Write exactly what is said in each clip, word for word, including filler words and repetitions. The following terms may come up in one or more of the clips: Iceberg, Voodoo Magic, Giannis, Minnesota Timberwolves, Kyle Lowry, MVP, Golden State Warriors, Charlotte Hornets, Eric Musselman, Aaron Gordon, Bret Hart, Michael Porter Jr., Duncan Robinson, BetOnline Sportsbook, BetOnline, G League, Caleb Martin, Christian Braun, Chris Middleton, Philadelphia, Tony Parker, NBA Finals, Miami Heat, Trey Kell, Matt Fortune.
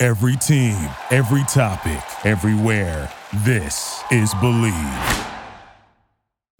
Every team, every topic, everywhere. This is Bleav.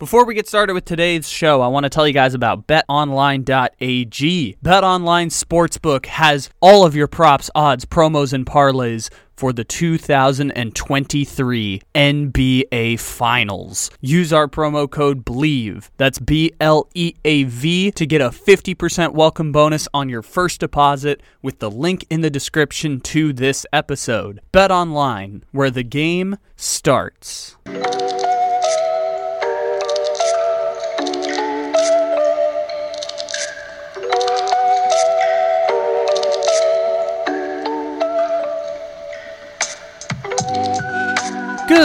Before we get started with today's show, I want to tell you guys about bet online dot a g. BetOnline Sportsbook has all of your props, odds, promos, and parlays for the two thousand twenty-three N B A Finals. Use our promo code BLEAV, that's B L E A V, to get a fifty percent welcome bonus on your first deposit with the link in the description to this episode. BetOnline, where the game starts.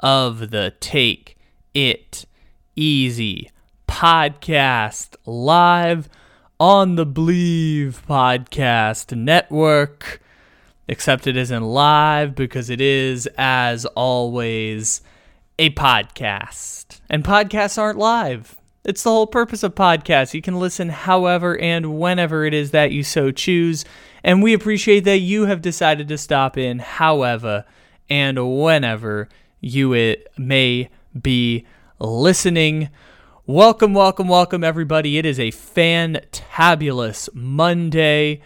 of the Take It Easy podcast, live on the Bleav Podcast Network. Except it isn't live, because it is, as always, a podcast. And podcasts aren't live. It's the whole purpose of podcasts. You can listen however and whenever it is that you so choose. And we appreciate that you have decided to stop in however and whenever you it may be listening. Welcome, welcome, welcome, everybody. It is a fantabulous Monday,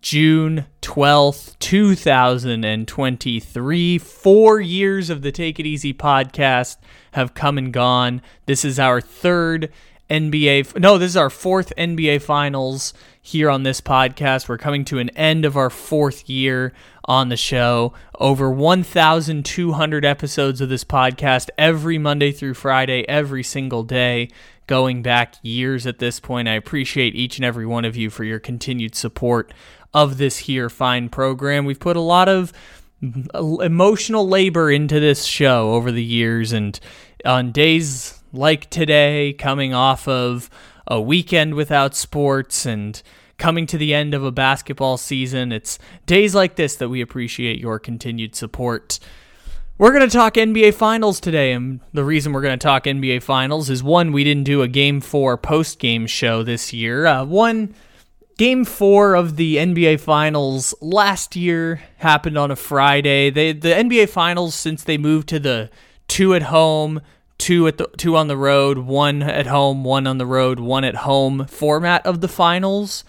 June twelfth, two thousand twenty-three. Four years of the Take It Easy podcast have come and gone. This is our third N B A... No, this is our fourth N B A Finals here on this podcast. We're coming to an end of our fourth year on the show. Over twelve hundred episodes of this podcast every Monday through Friday, every single day, going back years at this point. I appreciate each and every one of you for your continued support of this here fine program. We've put a lot of emotional labor into this show over the years, and on days like today, coming off of a weekend without sports and coming to the end of a basketball season, it's days like this that we appreciate your continued support. We're going to talk N B A Finals today, and the reason we're going to talk N B A Finals is, one, we didn't do a Game four post-game show this year. Uh, one, Game four of the N B A Finals last year happened on a Friday. They, the N B A Finals, since they moved to the two at home, Two at the, two on the road, one at home, one on the road, one at home format of the finals,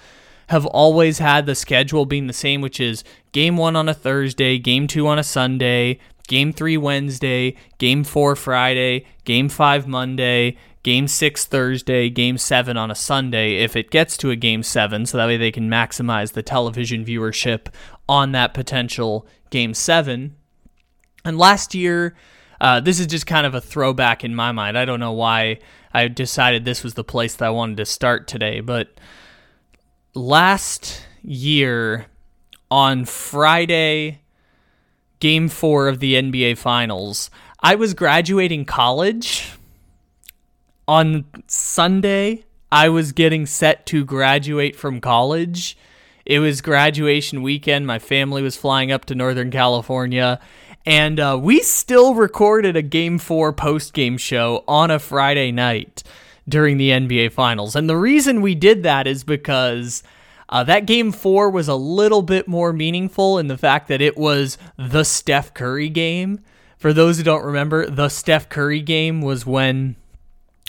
have always had the schedule being the same, which is game one on a Thursday, game two on a Sunday, game three Wednesday, game four Friday, game five Monday, game six Thursday, game seven on a Sunday, if it gets to a game seven, so that way they can maximize the television viewership on that potential game seven. And last year... Uh, this is just kind of a throwback in my mind. I don't know why I decided this was the place that I wanted to start today, but last year on Friday, game four of the N B A Finals, I was graduating college. On Sunday, I was getting set to graduate from college. It was graduation weekend. My family was flying up to Northern California, and uh, we still recorded a Game four post-game show on a Friday night during the N B A Finals. And the reason we did that is because uh, that Game four was a little bit more meaningful in the fact that it was the Steph Curry game. For those who don't remember, the Steph Curry game was when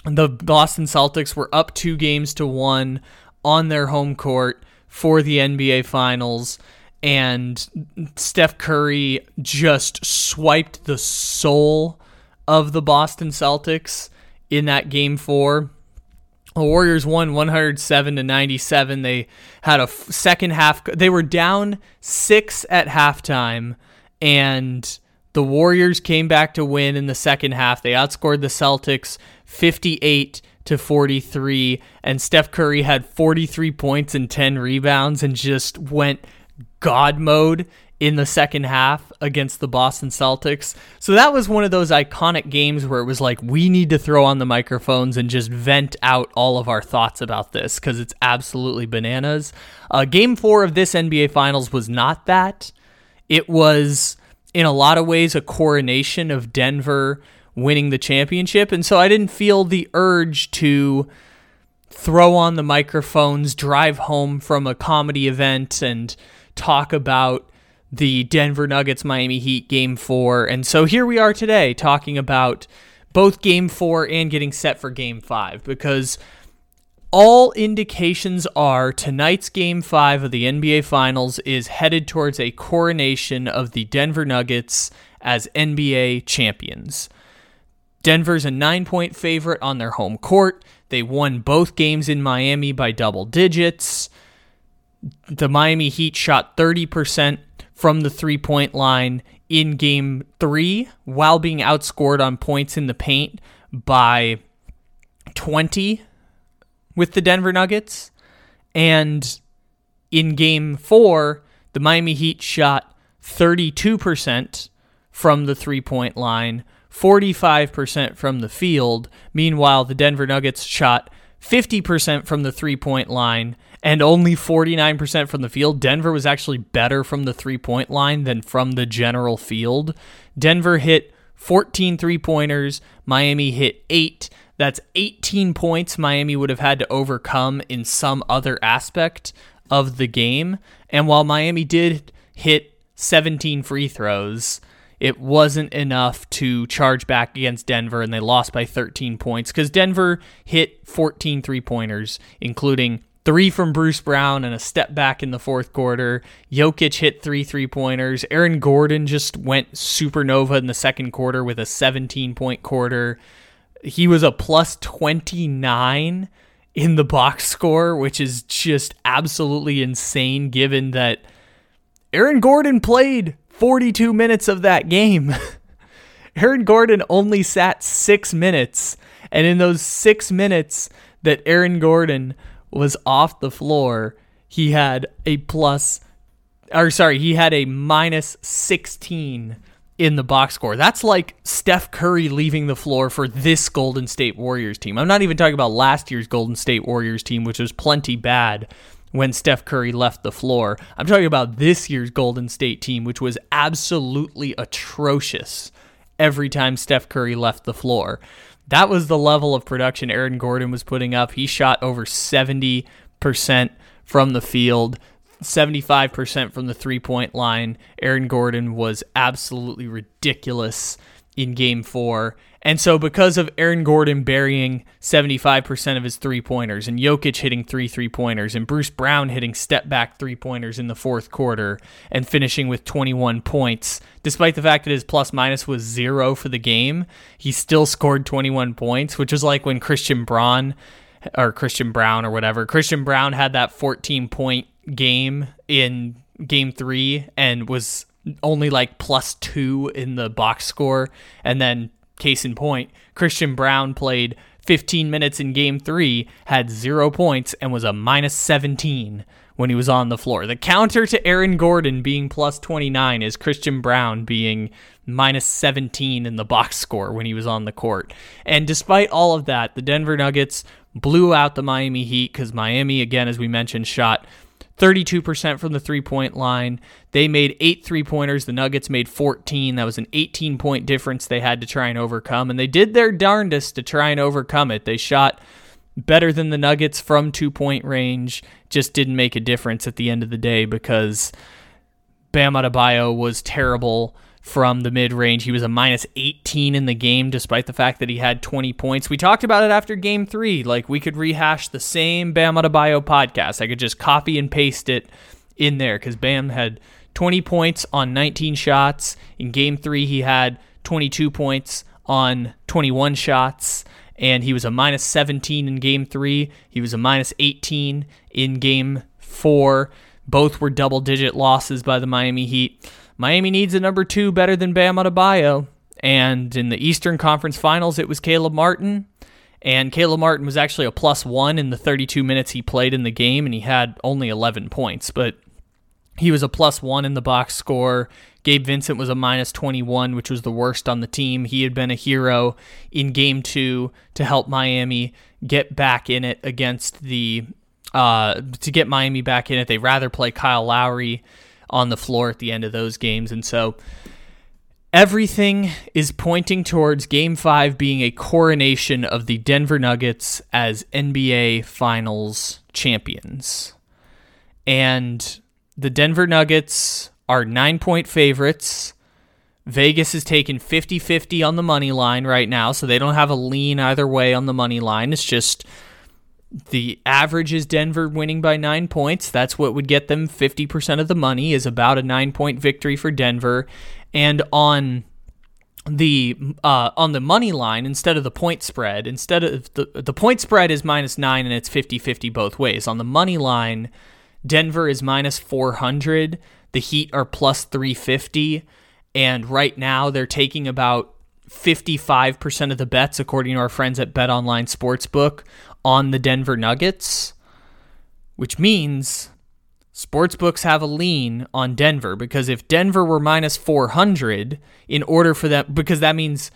the Boston Celtics were up two games to one on their home court for the N B A Finals. and Steph Curry just swiped the soul of the Boston Celtics in that game four. The Warriors won one hundred seven to ninety-seven. They had a second half. They were down six at halftime, and the Warriors came back to win in the second half. They outscored the Celtics fifty-eight to forty-three, and Steph Curry had forty-three points and ten rebounds and just went God mode in the second half against the Boston Celtics. So that was one of those iconic games where it was like, we need to throw on the microphones and just vent out all of our thoughts about this because it's absolutely bananas. Uh, game four of this N B A Finals was not that. It was, in a lot of ways, a coronation of Denver winning the championship. And so I didn't feel the urge to throw on the microphones, drive home from a comedy event, and talk about the Denver Nuggets Miami Heat game four. And so here we are today talking about both game four and getting set for game five, because all indications are tonight's game five of the N B A Finals is headed towards a coronation of the Denver Nuggets as N B A champions. Denver's a nine-point favorite on their home court. They won both games in Miami by double digits. The Miami Heat shot thirty percent from the three-point line in game three while being outscored on points in the paint by twenty with the Denver Nuggets. And in game four, the Miami Heat shot thirty-two percent from the three-point line, forty-five percent from the field. Meanwhile, the Denver Nuggets shot fifty percent from the three-point line and only forty-nine percent from the field. Denver was actually better from the three-point line than from the general field. Denver hit fourteen three-pointers. Miami hit eight. That's eighteen points Miami would have had to overcome in some other aspect of the game. And while Miami did hit seventeen free throws, it wasn't enough to charge back against Denver, and they lost by thirteen points because Denver hit fourteen three-pointers, including three from Bruce Brown and a step back in the fourth quarter. Jokic hit three three-pointers. Aaron Gordon just went supernova in the second quarter with a seventeen-point quarter. He was a plus twenty-nine in the box score, which is just absolutely insane given that Aaron Gordon played forty-two minutes of that game. Aaron Gordon only sat six minutes. And in those six minutes that Aaron Gordon was off the floor, he had a plus, or sorry, he had a minus sixteen in the box score. That's like Steph Curry leaving the floor for this Golden State Warriors team. I'm not even talking about last year's Golden State Warriors team, which was plenty bad when Steph Curry left the floor. I'm talking about this year's Golden State team, which was absolutely atrocious every time Steph Curry left the floor. That was the level of production Aaron Gordon was putting up. He shot over seventy percent from the field, seventy-five percent from the three-point line. Aaron Gordon was absolutely ridiculous in game four. And so because of Aaron Gordon burying seventy-five percent of his three-pointers and Jokic hitting three three-pointers and Bruce Brown hitting step-back three-pointers in the fourth quarter and finishing with twenty-one points, despite the fact that his plus-minus was zero for the game, he still scored twenty-one points, which is like when Christian Braun or Christian Brown or whatever, Christian Brown had that fourteen-point game in game three and was only like plus two in the box score. And then case in point, Christian Braun played fifteen minutes in game three, had zero points, and was a minus seventeen when he was on the floor. The counter to Aaron Gordon being plus twenty-nine is Christian Braun being minus seventeen in the box score when he was on the court. And despite all of that, the Denver Nuggets blew out the Miami Heat because Miami, again, as we mentioned, shot thirty-two percent from the three-point line. They made eight three-pointers. The Nuggets made fourteen. That was an eighteen-point difference they had to try and overcome, and they did their darndest to try and overcome it. They shot better than the Nuggets from two-point range, just didn't make a difference at the end of the day because Bam Adebayo was terrible from the mid-range. He was a minus eighteen in the game, despite the fact that he had twenty points. We talked about it after game three. Like, we could rehash the same Bam Adebayo podcast. I could just copy and paste it in there because Bam had twenty points on nineteen shots. In game three, he had twenty-two points on twenty-one shots, and he was a minus seventeen in game three. He was a minus eighteen in game four. Both were double-digit losses by the Miami Heat. Miami needs a number two better than Bam Adebayo. And in the Eastern Conference Finals, it was Caleb Martin. And Caleb Martin was actually a plus one in the thirty-two minutes he played in the game, and he had only eleven points. But he was a plus one in the box score. Gabe Vincent was a minus twenty-one, which was the worst on the team. He had been a hero in game two to help Miami get back in it against the... Uh, to get Miami back in it. They'd rather play Kyle Lowry on the floor at the end of those games. And so everything is pointing towards Game five being a coronation of the Denver Nuggets as N B A Finals champions. And the Denver Nuggets are nine-point favorites. Vegas is taking fifty-fifty on the money line right now, so they don't have a lean either way on the money line. It's just... the average is Denver winning by nine points. That's what would get them fifty percent of the money, is about a nine-point victory for Denver. And on the uh, on the money line, instead of the point spread, instead of the, the point spread is minus nine, and it's fifty-fifty both ways. On the money line, Denver is minus four hundred. The Heat are plus three fifty. And right now, they're taking about fifty-five percent of the bets, according to our friends at BetOnline Sportsbook, on the Denver Nuggets, which means sportsbooks have a lean on Denver, because if Denver were minus four hundred, in order for that, because that means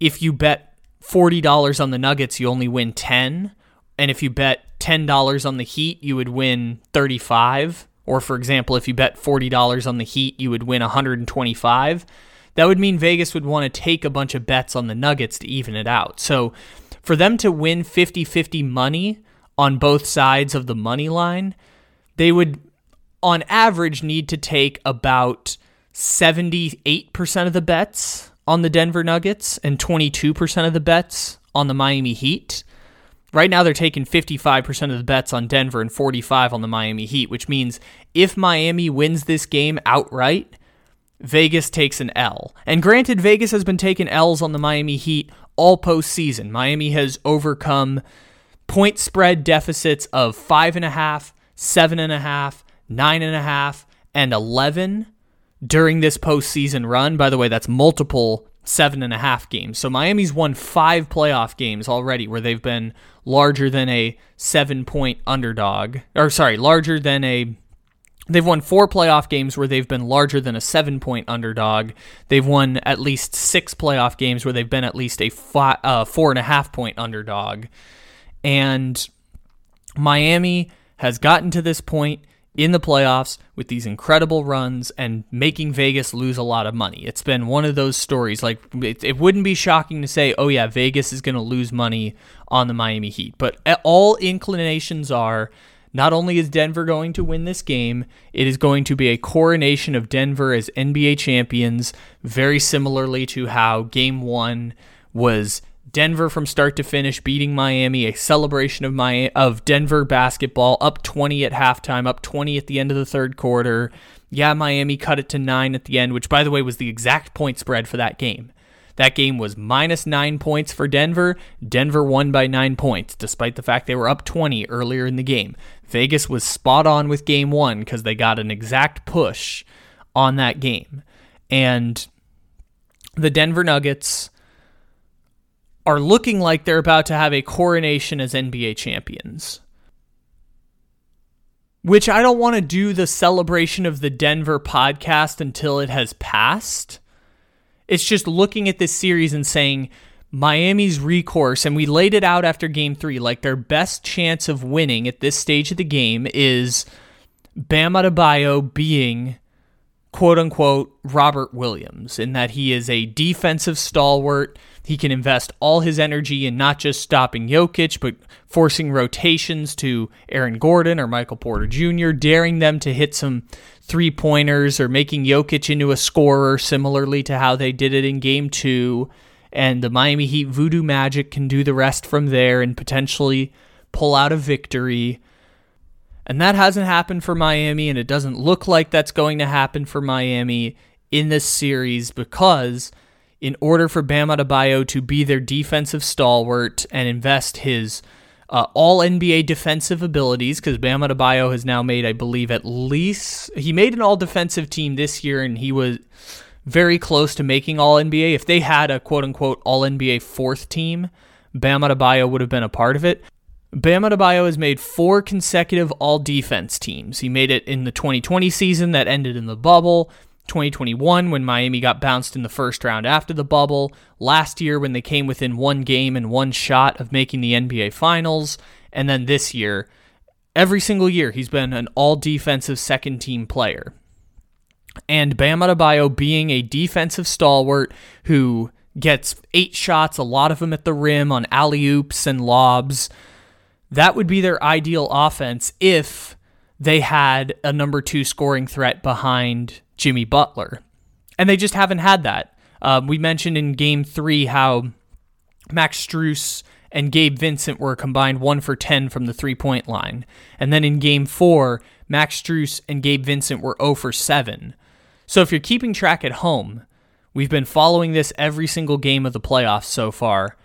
if you bet forty dollars on the Nuggets, you only win ten, and if you bet ten dollars on the Heat, you would win thirty-five, or for example, if you bet forty dollars on the Heat, you would win one hundred twenty-five. That would mean Vegas would want to take a bunch of bets on the Nuggets to even it out. So for them to win fifty-fifty money on both sides of the money line, they would, on average, need to take about seventy-eight percent of the bets on the Denver Nuggets and twenty-two percent of the bets on the Miami Heat. Right now, they're taking fifty-five percent of the bets on Denver and forty-five percent on the Miami Heat, which means if Miami wins this game outright, Vegas takes an L. And granted, Vegas has been taking L's on the Miami Heat all postseason. Miami has overcome point spread deficits of five point five, seven point five, nine point five, and eleven during this postseason run. By the way, that's multiple seven point five games. So Miami's won five playoff games already where they've been larger than a seven-point underdog. Or sorry, larger than a... They've won four playoff games where they've been larger than a seven-point underdog. They've won at least six playoff games where they've been at least a five, uh, four-and-a-half-point underdog. And Miami has gotten to this point in the playoffs with these incredible runs and making Vegas lose a lot of money. It's been one of those stories. Like, it, it wouldn't be shocking to say, oh, yeah, Vegas is going to lose money on the Miami Heat. But all inclinations are... not only is Denver going to win this game, it is going to be a coronation of Denver as N B A champions, very similarly to how Game one was Denver from start to finish beating Miami, a celebration of Miami, of Denver basketball, up twenty at halftime, up twenty at the end of the third quarter. Yeah, Miami cut it to nine at the end, which, by the way, was the exact point spread for that game. That game was minus nine points for Denver. Denver won by nine points, despite the fact they were up twenty earlier in the game. Vegas was spot on with game one because they got an exact push on that game. And the Denver Nuggets are looking like they're about to have a coronation as N B A champions. Which I don't want to do the celebration of the Denver podcast until it has passed. It's just looking at this series and saying Miami's recourse, and we laid it out after game three, like their best chance of winning at this stage of the game is Bam Adebayo being quote-unquote Robert Williams, in that he is a defensive stalwart. He can invest all his energy in not just stopping Jokic, but forcing rotations to Aaron Gordon or Michael Porter Junior, daring them to hit some three-pointers or making Jokic into a scorer, similarly to how they did it in Game two. And the Miami Heat voodoo magic can do the rest from there and potentially pull out a victory. And that hasn't happened for Miami, and it doesn't look like that's going to happen for Miami in this series, because in order for Bam Adebayo to be their defensive stalwart and invest his uh, all-N B A defensive abilities, because Bam Adebayo has now made, I Bleav, at least... He made an all-defensive team this year, and he was very close to making all-N B A. If they had a quote-unquote all-N B A fourth team, Bam Adebayo would have been a part of it. Bam Adebayo has made four consecutive all-defense teams. He made it in the twenty twenty season that ended in the bubble, twenty twenty-one when Miami got bounced in the first round after the bubble, last year when they came within one game and one shot of making the N B A Finals, and then this year. Every single year, he's been an all-defensive second-team player. And Bam Adebayo, being a defensive stalwart who gets eight shots, a lot of them at the rim on alley-oops and lobs, that would be their ideal offense if they had a number two scoring threat behind Jimmy Butler. And they just haven't had that. Uh, we mentioned in game three how Max Strus and Gabe Vincent were combined one for ten from the three-point line. And then in game four, Max Strus and Gabe Vincent were zero for seven. So if you're keeping track at home, we've been following this every single game of the playoffs so far.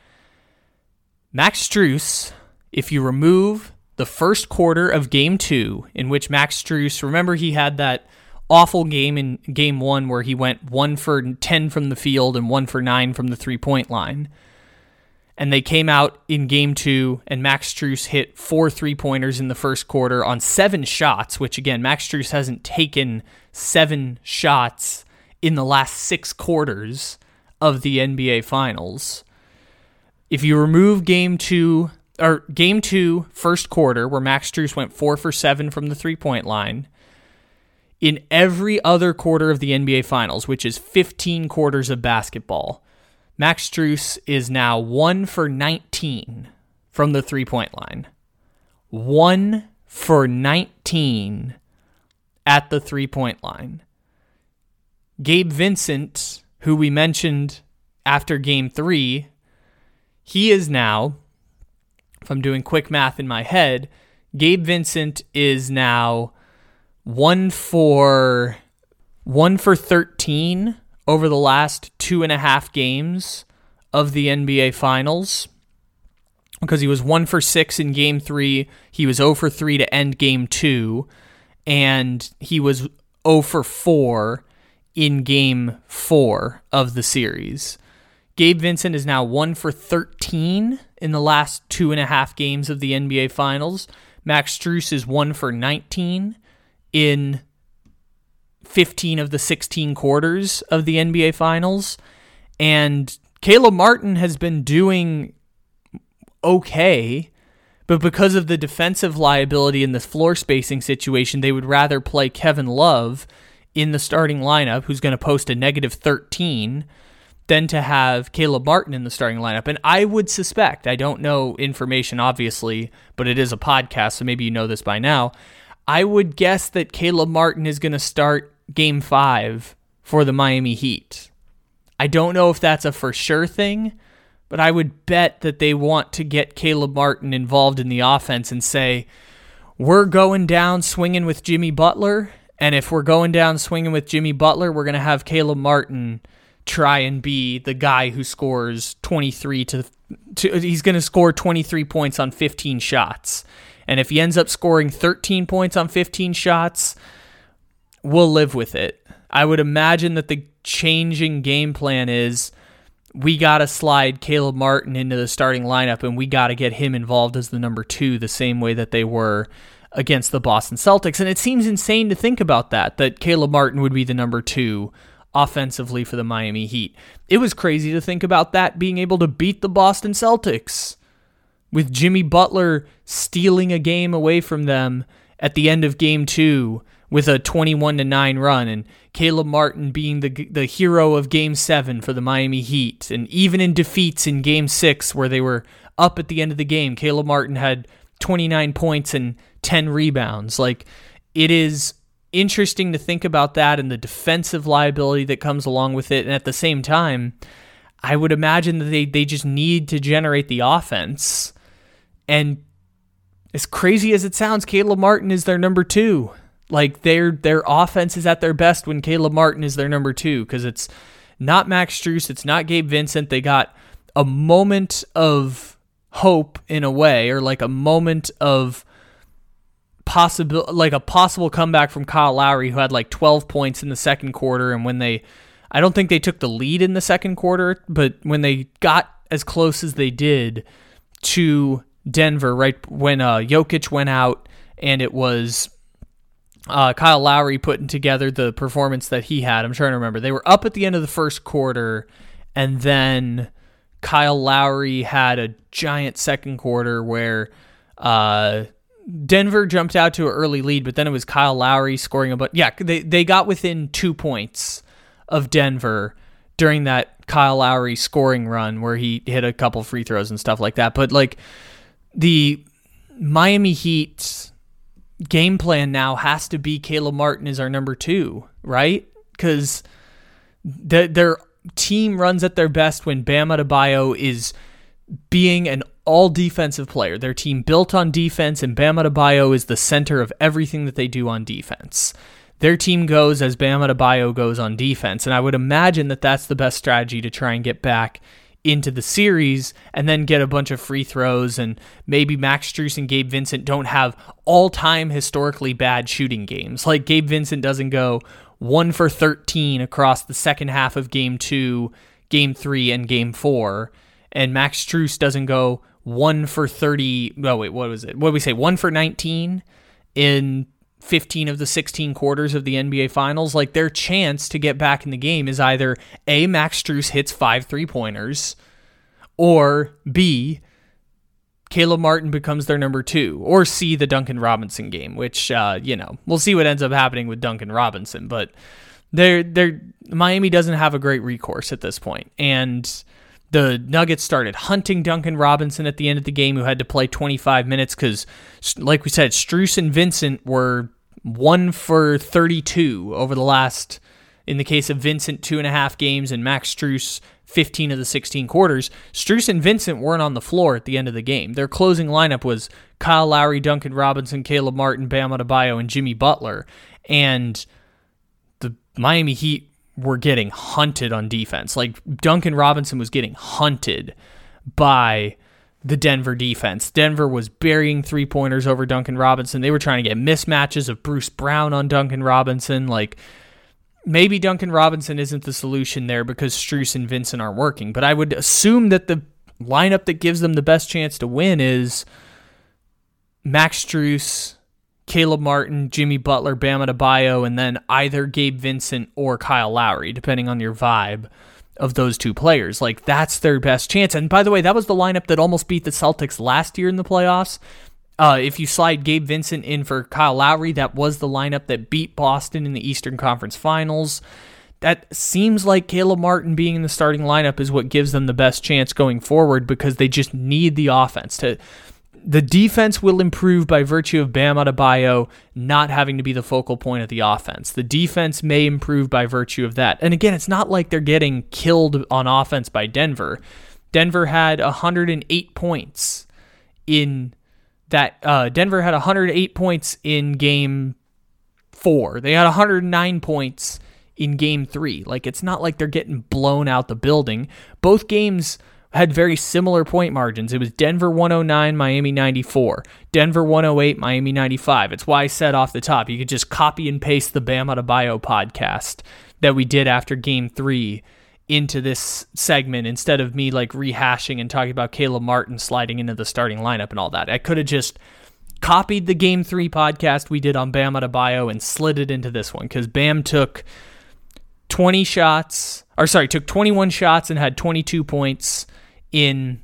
Max Strus, if you remove the first quarter of game two, in which Max Strus, remember he had that awful game in game one where he went one for ten from the field and one for nine from the three-point line. And they came out in game two, and Max Strus hit four three-pointers in the first quarter on seven shots, which, again, Max Strus hasn't taken seven shots in the last six quarters of the N B A Finals. If you remove game two... or game two, first quarter, where Max Strus went four for seven from the three-point line, in every other quarter of the N B A Finals, which is fifteen quarters of basketball, Max Strus is now one for nineteen from the three-point line. One for nineteen at the three-point line. Gabe Vincent, who we mentioned after game three, he is now... if I'm doing quick math in my head, Gabe Vincent is now one for one for thirteen over the last two and a half games of the N B A Finals, because he was one for six in game three, he was zero for three to end game two, and he was zero for four in game four of the series. Gabe Vincent is now one for thirteen in the last two and a half games of the N B A Finals. Max Strus is one for nineteen in fifteen of the sixteen quarters of the N B A Finals. And Caleb Martin has been doing okay, but because of the defensive liability and the floor spacing situation, they would rather play Kevin Love in the starting lineup, who's going to post a negative thirteen, than to have Caleb Martin in the starting lineup. And I would suspect, I don't know information obviously, but it is a podcast, so maybe you know this by now, I would guess that Caleb Martin is going to start game five for the Miami Heat. I don't know if that's a for sure thing, but I would bet that they want to get Caleb Martin involved in the offense and say, we're going down swinging with Jimmy Butler, and if we're going down swinging with Jimmy Butler, we're going to have Caleb Martin try and be the guy who scores twenty-three to, to he's going to score twenty-three points on fifteen shots. And if he ends up scoring thirteen points on fifteen shots, we'll live with it. I would imagine that the changing game plan is we got to slide Caleb Martin into the starting lineup, and we got to get him involved as the number two, the same way that they were against the Boston Celtics. And it seems insane to think about that, that Caleb Martin would be the number two offensively for the Miami Heat. It was crazy to think about that, being able to beat the Boston Celtics with Jimmy Butler stealing a game away from them at the end of game two with a twenty-one to nine run, and Caleb Martin being the the hero of game seven for the Miami Heat. And even in defeats in game six, where they were up at the end of the game, Caleb Martin had twenty-nine points and ten rebounds. Like, it is interesting to think about that and the defensive liability that comes along with it. And at the same time, I would imagine that they, they just need to generate the offense. And as crazy as it sounds, Caleb Martin is their number two. Like, their their offense is at their best when Caleb Martin is their number two, because it's not Max Strus, it's not Gabe Vincent. They got a moment of hope in a way, or like a moment of possible, like a possible comeback from Kyle Lowry, who had like twelve points in the second quarter. And when they, I don't think they took the lead in the second quarter, but when they got as close as they did to Denver, right when uh, Jokic went out, and it was uh, Kyle Lowry putting together the performance that he had. I'm trying to remember. They were up at the end of the first quarter, and then Kyle Lowry had a giant second quarter where uh, Denver jumped out to an early lead, but then it was Kyle Lowry scoring a bunch. Yeah, they, they got within two points of Denver during that Kyle Lowry scoring run where he hit a couple free throws and stuff like that. But like, the Miami Heat game plan now has to be Caleb Martin is our number two, right? Because the, their team runs at their best when Bam Adebayo is being an all-defensive player. Their team built on defense, and Bam Adebayo is the center of everything that they do on defense. Their team goes as Bam Adebayo goes on defense, and I would imagine that that's the best strategy to try and get back into the series, and then get a bunch of free throws, and maybe Max Strus and Gabe Vincent don't have all-time historically bad shooting games. Like, Gabe Vincent doesn't go one for thirteen across the second half of game two, game three, and game four, and Max Strus doesn't go one for thirty. No, wait, what was it? What did we say? One for nineteen in fifteen of the sixteen quarters of the N B A Finals. Like, their chance to get back in the game is either A, Max Strus hits five three-pointers, or B, Caleb Martin becomes their number two, or C, the Duncan Robinson game, which, uh, you know, we'll see what ends up happening with Duncan Robinson, but they're, they're, Miami doesn't have a great recourse at this point, and the Nuggets started hunting Duncan Robinson at the end of the game, who had to play twenty-five minutes because, like we said, Strus and Vincent were one for thirty-two over the last, in the case of Vincent, two and a half games, and Max Strus, fifteen of the sixteen quarters. Strus and Vincent weren't on the floor at the end of the game. Their closing lineup was Kyle Lowry, Duncan Robinson, Caleb Martin, Bam Adebayo, and Jimmy Butler. And the Miami Heat were getting hunted on defense. Like, Duncan Robinson was getting hunted by the Denver defense. Denver was burying three-pointers over Duncan Robinson. They were trying to get mismatches of Bruce Brown on Duncan Robinson. Like, maybe Duncan Robinson isn't the solution there because Strus and Vincent aren't working, but I would assume that the lineup that gives them the best chance to win is Max Strus, Caleb Martin, Jimmy Butler, Bam Adebayo, and then either Gabe Vincent or Kyle Lowry, depending on your vibe of those two players. Like, that's their best chance. And by the way, that was the lineup that almost beat the Celtics last year in the playoffs. Uh, if you slide Gabe Vincent in for Kyle Lowry, that was the lineup that beat Boston in the Eastern Conference Finals. That seems like Caleb Martin being in the starting lineup is what gives them the best chance going forward, because they just need the offense to... The defense will improve by virtue of Bam Adebayo not having to be the focal point of the offense. The defense may improve by virtue of that. And again, it's not like they're getting killed on offense by Denver. Denver had one hundred eight points in that. Uh, Denver had one hundred eight points in game four. They had one hundred nine points in game three. Like, it's not like they're getting blown out the building. Both games had very similar point margins. It was Denver one oh nine, Miami ninety-four. Denver one oh eight, Miami ninety-five. It's why I said off the top, you could just copy and paste the Bam Adebayo podcast that we did after game three into this segment, instead of me like rehashing and talking about Caleb Martin sliding into the starting lineup and all that. I could have just copied the game three podcast we did on Bam Adebayo and slid it into this one, because Bam took twenty shots, or sorry, took twenty-one shots and had twenty-two points in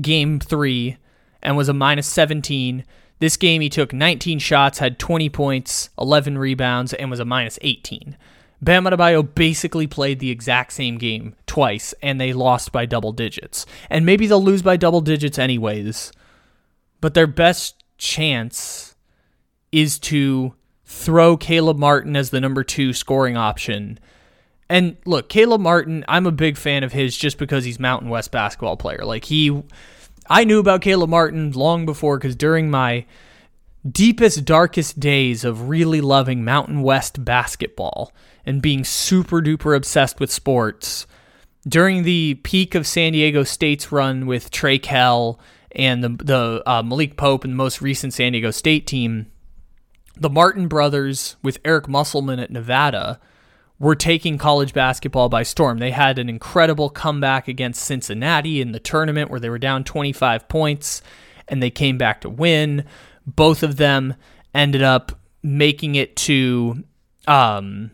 game three and was a minus seventeen. This game he took nineteen shots, had twenty points, eleven rebounds, and was a minus eighteen. Bam Adebayo basically played the exact same game twice, and they lost by double digits. And maybe they'll lose by double digits anyways, but their best chance is to throw Caleb Martin as the number two scoring option. And look, Caleb Martin, I'm a big fan of his just because he's Mountain West basketball player. Like, he, I knew about Caleb Martin long before, because during my deepest, darkest days of really loving Mountain West basketball and being super duper obsessed with sports, during the peak of San Diego State's run with Trey Kell and the, the uh, Malik Pope and the most recent San Diego State team, the Martin brothers with Eric Musselman at Nevada were taking college basketball by storm. They had an incredible comeback against Cincinnati in the tournament where they were down twenty-five points and they came back to win. Both of them ended up making it to, um,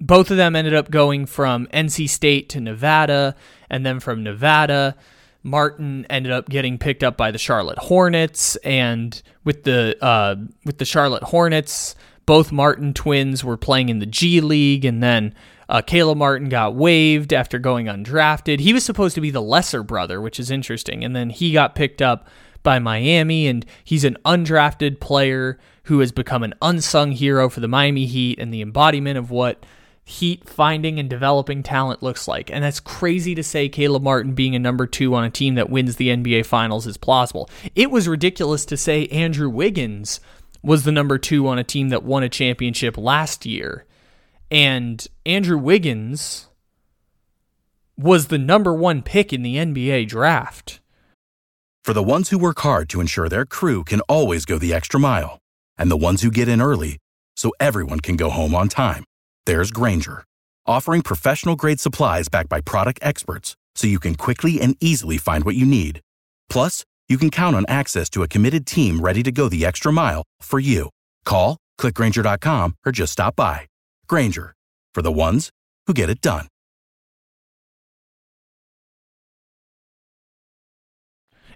both of them ended up going from N C State to Nevada, and then from Nevada, Martin ended up getting picked up by the Charlotte Hornets, and with the uh, with the Charlotte Hornets, both Martin twins were playing in the G League, and then uh, Caleb Martin got waived after going undrafted. He was supposed to be the lesser brother, which is interesting, and then he got picked up by Miami, and he's an undrafted player who has become an unsung hero for the Miami Heat and the embodiment of what Heat finding and developing talent looks like. And that's crazy to say Caleb Martin being a number two on a team that wins the N B A Finals is plausible. It was ridiculous to say Andrew Wiggins was the number two on a team that won a championship last year. And Andrew Wiggins was the number one pick in the N B A draft. For the ones who work hard to ensure their crew can always go the extra mile, and the ones who get in early so everyone can go home on time, there's Grainger, offering professional-grade supplies backed by product experts so you can quickly and easily find what you need. Plus, you can count on access to a committed team ready to go the extra mile for you. Call, click Grainger dot com, or just stop by. Grainger, for the ones who get it done.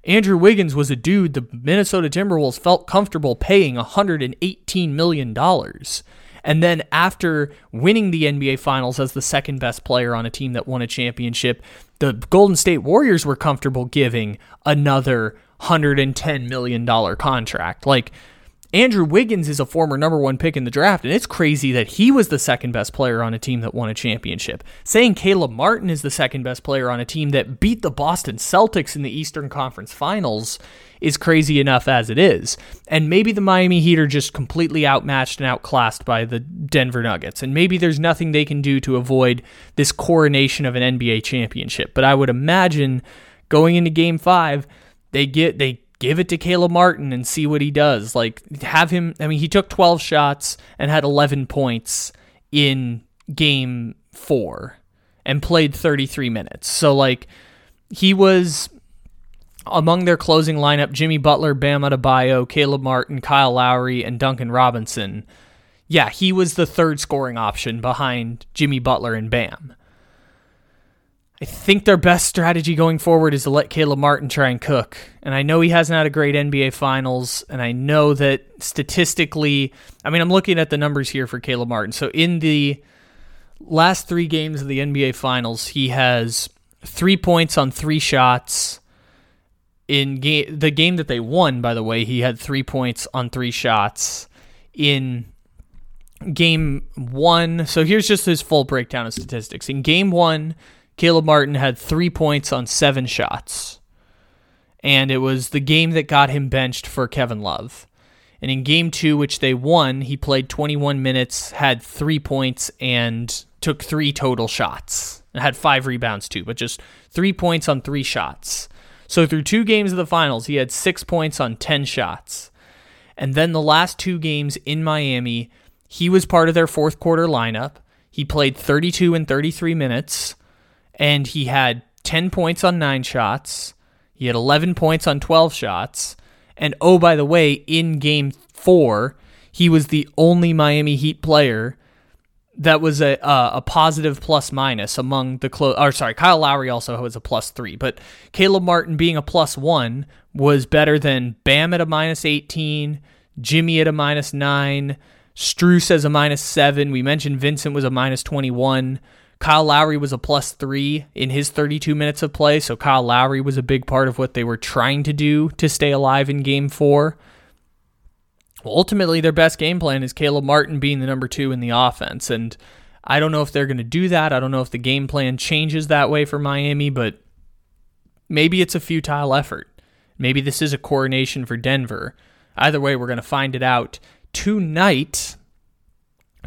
Andrew Wiggins was a dude the Minnesota Timberwolves felt comfortable paying one hundred eighteen million dollars. And then after winning the N B A Finals as the second best player on a team that won a championship, the Golden State Warriors were comfortable giving another one hundred ten million dollars contract. Like, Andrew Wiggins is a former number one pick in the draft, and it's crazy that he was the second best player on a team that won a championship. Saying Caleb Martin is the second best player on a team that beat the Boston Celtics in the Eastern Conference Finals is crazy enough as it is. And maybe the Miami Heat are just completely outmatched and outclassed by the Denver Nuggets, and maybe there's nothing they can do to avoid this coronation of an N B A championship. But I would imagine going into Game five, they get... they. Give it to Caleb Martin and see what he does. Like, have him, I mean, he took twelve shots and had eleven points in game four and played thirty-three minutes. So, like, he was among their closing lineup, Jimmy Butler, Bam Adebayo, Caleb Martin, Kyle Lowry, and Duncan Robinson. Yeah, he was the third scoring option behind Jimmy Butler and Bam. I think their best strategy going forward is to let Caleb Martin try and cook. And I know he hasn't had a great N B A Finals, and I know that statistically, I mean, I'm looking at the numbers here for Caleb Martin. So in the last three games of the N B A Finals, he has three points on three shots. In ga- the game that they won, by the way, he had three points on three shots in game one. So here's just his full breakdown of statistics. In game one, Caleb Martin had three points on seven shots, and it was the game that got him benched for Kevin Love. And in game two, which they won, he played twenty-one minutes, had three points, and took three total shots. And had five rebounds too, but just three points on three shots. So through two games of the finals, he had six points on ten shots. And then the last two games in Miami, he was part of their fourth quarter lineup. He played thirty-two and thirty-three minutes. And he had ten points on nine shots. He had eleven points on twelve shots. And oh, by the way, in game four, he was the only Miami Heat player that was a uh, a positive plus minus among the close. Or sorry, Kyle Lowry also was a plus three, but Caleb Martin being a plus one was better than Bam at a minus eighteen, Jimmy at a minus nine, Strus as a minus seven. We mentioned Vincent was a minus twenty-one. Kyle Lowry was a plus three in his thirty-two minutes of play, so Kyle Lowry was a big part of what they were trying to do to stay alive in game four. Well, ultimately, their best game plan is Caleb Martin being the number two in the offense, and I don't know if they're going to do that. I don't know if the game plan changes that way for Miami, but maybe it's a futile effort. Maybe this is a coronation for Denver. Either way, we're going to find it out. Tonight,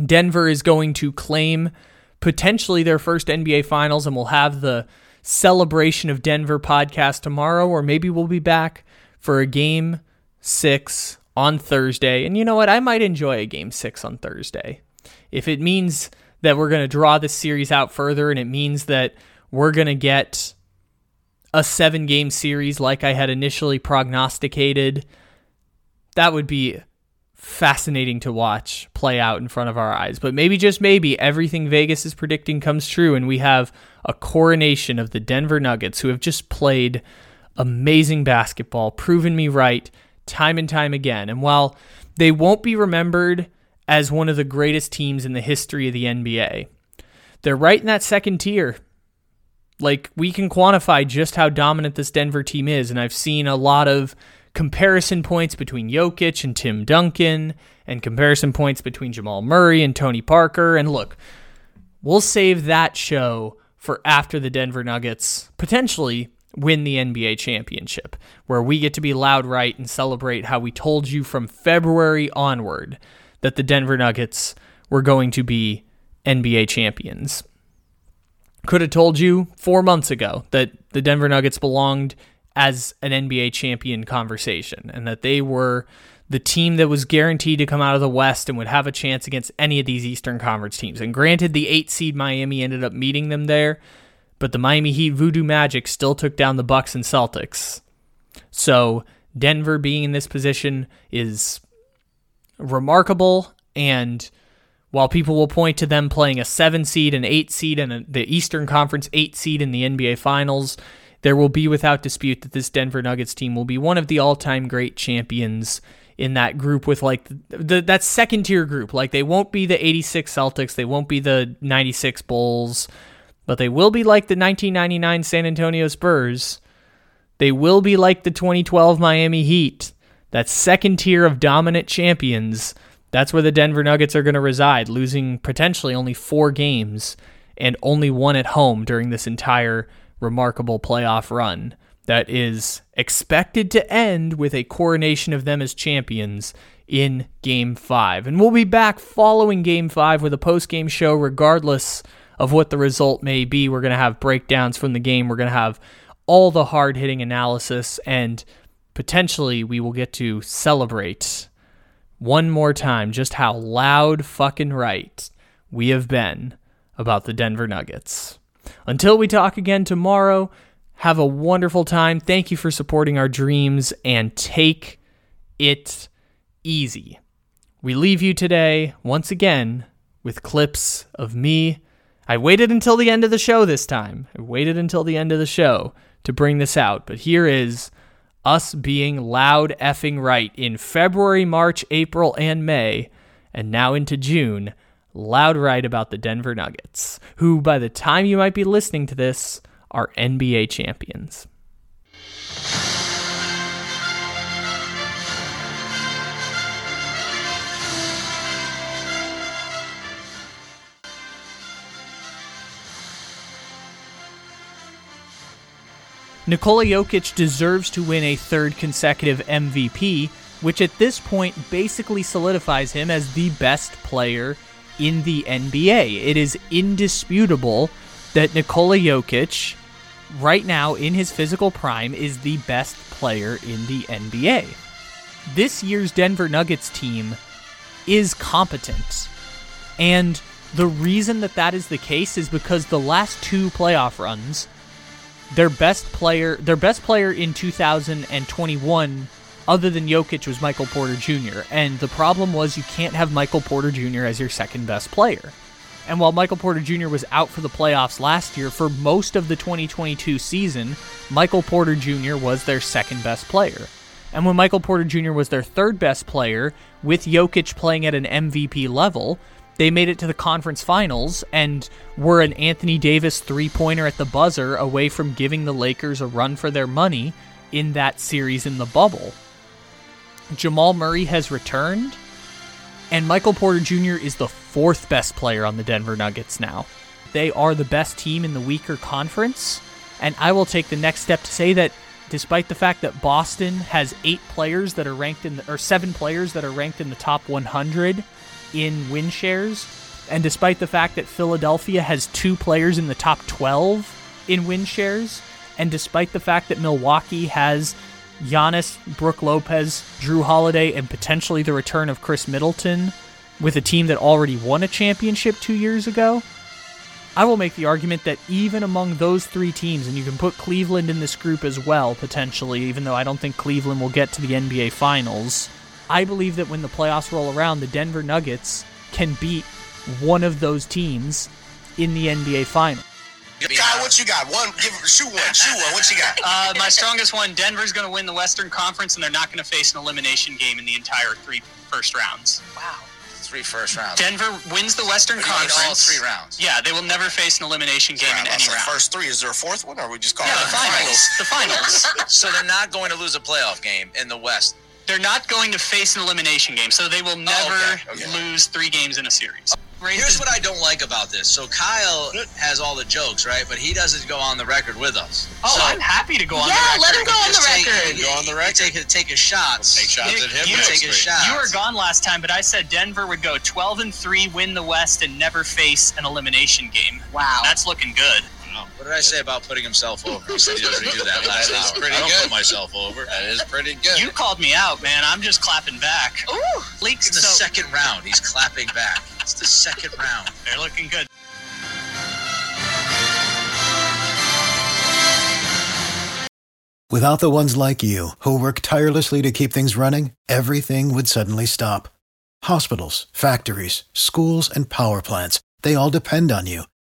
Denver is going to claim potentially their first N B A Finals, and we'll have the Celebration of Denver podcast tomorrow, or maybe we'll be back for a game six on Thursday. And you know what? I might enjoy a game six on Thursday. If it means that we're going to draw this series out further, and it means that we're going to get a seven-game series like I had initially prognosticated, that would be fascinating to watch play out in front of our eyes. But maybe, just maybe, everything Vegas is predicting comes true, and we have a coronation of the Denver Nuggets, who have just played amazing basketball, proven me right time and time again. And while they won't be remembered as one of the greatest teams in the history of the N B A, they're right in that second tier. Like, we can quantify just how dominant this Denver team is, and I've seen a lot of comparison points between Jokic and Tim Duncan, and comparison points between Jamal Murray and Tony Parker. And look, we'll save that show for after the Denver Nuggets potentially win the N B A championship, where we get to be loud, right, and celebrate how we told you from February onward that the Denver Nuggets were going to be N B A champions. Could have told you four months ago that the Denver Nuggets belonged as an N B A champion conversation, and that they were the team that was guaranteed to come out of the West and would have a chance against any of these Eastern Conference teams. And granted, the eight seed Miami ended up meeting them there, but the Miami Heat Voodoo Magic still took down the Bucks and Celtics. So Denver being in this position is remarkable, and while people will point to them playing a seven seed, an eight seed, and a, the Eastern Conference eight seed in the N B A Finals, there will be without dispute that this Denver Nuggets team will be one of the all-time great champions in that group, with like the, the that second-tier group. Like, they won't be the eighty-six Celtics, they won't be the ninety-six Bulls, but they will be like the nineteen ninety-nine San Antonio Spurs. They will be like the twenty twelve Miami Heat. That second tier of dominant champions, that's where the Denver Nuggets are going to reside, losing potentially only four games and only one at home during this entire remarkable playoff run that is expected to end with a coronation of them as champions in Game five. And we'll be back following Game five with a post-game show, regardless of what the result may be. We're going to have breakdowns from the game. We're going to have all the hard-hitting analysis, and potentially we will get to celebrate one more time just how loud fucking right we have been about the Denver Nuggets. Until we talk again tomorrow, have a wonderful time. Thank you for supporting our dreams, and take it easy. We leave you today, once again, with clips of me. I waited until the end of the show this time. I waited until the end of the show to bring this out, but here is us being loud effing right in February, March, April, and May, and now into June, loud right about the Denver Nuggets, who by the time you might be listening to this are N B A champions. Nikola Jokic deserves to win a third consecutive M V P, which at this point basically solidifies him as the best player in the N B A. It is indisputable that Nikola Jokic, right now in his physical prime, is the best player in the N B A. This year's Denver Nuggets team is competent. And the reason that that is the case is because the last two playoff runs, Their best player, their best player in two thousand twenty-one, other than Jokic, was Michael Porter Junior And the problem was you can't have Michael Porter Junior as your second best player. And while Michael Porter Junior was out for the playoffs last year, for most of the twenty twenty-two season, Michael Porter Junior was their second best player. And when Michael Porter Junior was their third best player, with Jokic playing at an M V P level, they made it to the conference finals and were an Anthony Davis three-pointer at the buzzer away from giving the Lakers a run for their money in that series in the bubble. Jamal Murray has returned, and Michael Porter Junior is the fourth best player on the Denver Nuggets now. They are the best team in the weaker conference, and I will take the next step to say that despite the fact that Boston has eight players that are ranked in, the, or seven players that are ranked in the top one hundred in win shares, and despite the fact that Philadelphia has two players in the top twelve in win shares, and despite the fact that Milwaukee has Giannis, Brooke Lopez, Drew Holiday, and potentially the return of Chris Middleton with a team that already won a championship two years ago, I will make the argument that even among those three teams, and you can put Cleveland in this group as well, potentially, even though I don't think Cleveland will get to the N B A Finals, I believe that when the playoffs roll around, the Denver Nuggets can beat one of those teams in the N B A Finals. Kyle, what you got? One, give, shoot one, shoot one. What you got? Uh, my strongest one, Denver's going to win the Western Conference, and they're not going to face an elimination game in the entire three first rounds. Wow. Three first rounds. Denver wins the Western we Conference. All three rounds. Yeah, they will never face an elimination game yeah, in any round. First three. Is there a fourth one, or are we just call no, it the finals? The finals. So they're not going to lose a playoff game in the West. They're not going to face an elimination game, so they will never oh, okay. Okay. lose three games in a series. Here's what I don't like about this. So Kyle has all the jokes, right? But he doesn't go on the record with us. Oh, so I'm happy to go on yeah, the record. Yeah, let him go on the record. Take, go on the record. Take, take his shots. We'll take shots Nick, at him. You, we'll take his shots. You were gone last time, but I said Denver would go twelve and three, win the West, and never face an elimination game. Wow. That's looking good. What did I say about putting himself over? He said he doesn't do that last hour. That is pretty I don't good. Put myself over. That is pretty good. You called me out, man. I'm just clapping back. Ooh, Leaks, it's the so- second round. He's clapping back. It's the second round. They're looking good. Without the ones like you, who work tirelessly to keep things running, everything would suddenly stop. Hospitals, factories, schools, and power plants, they all depend on you.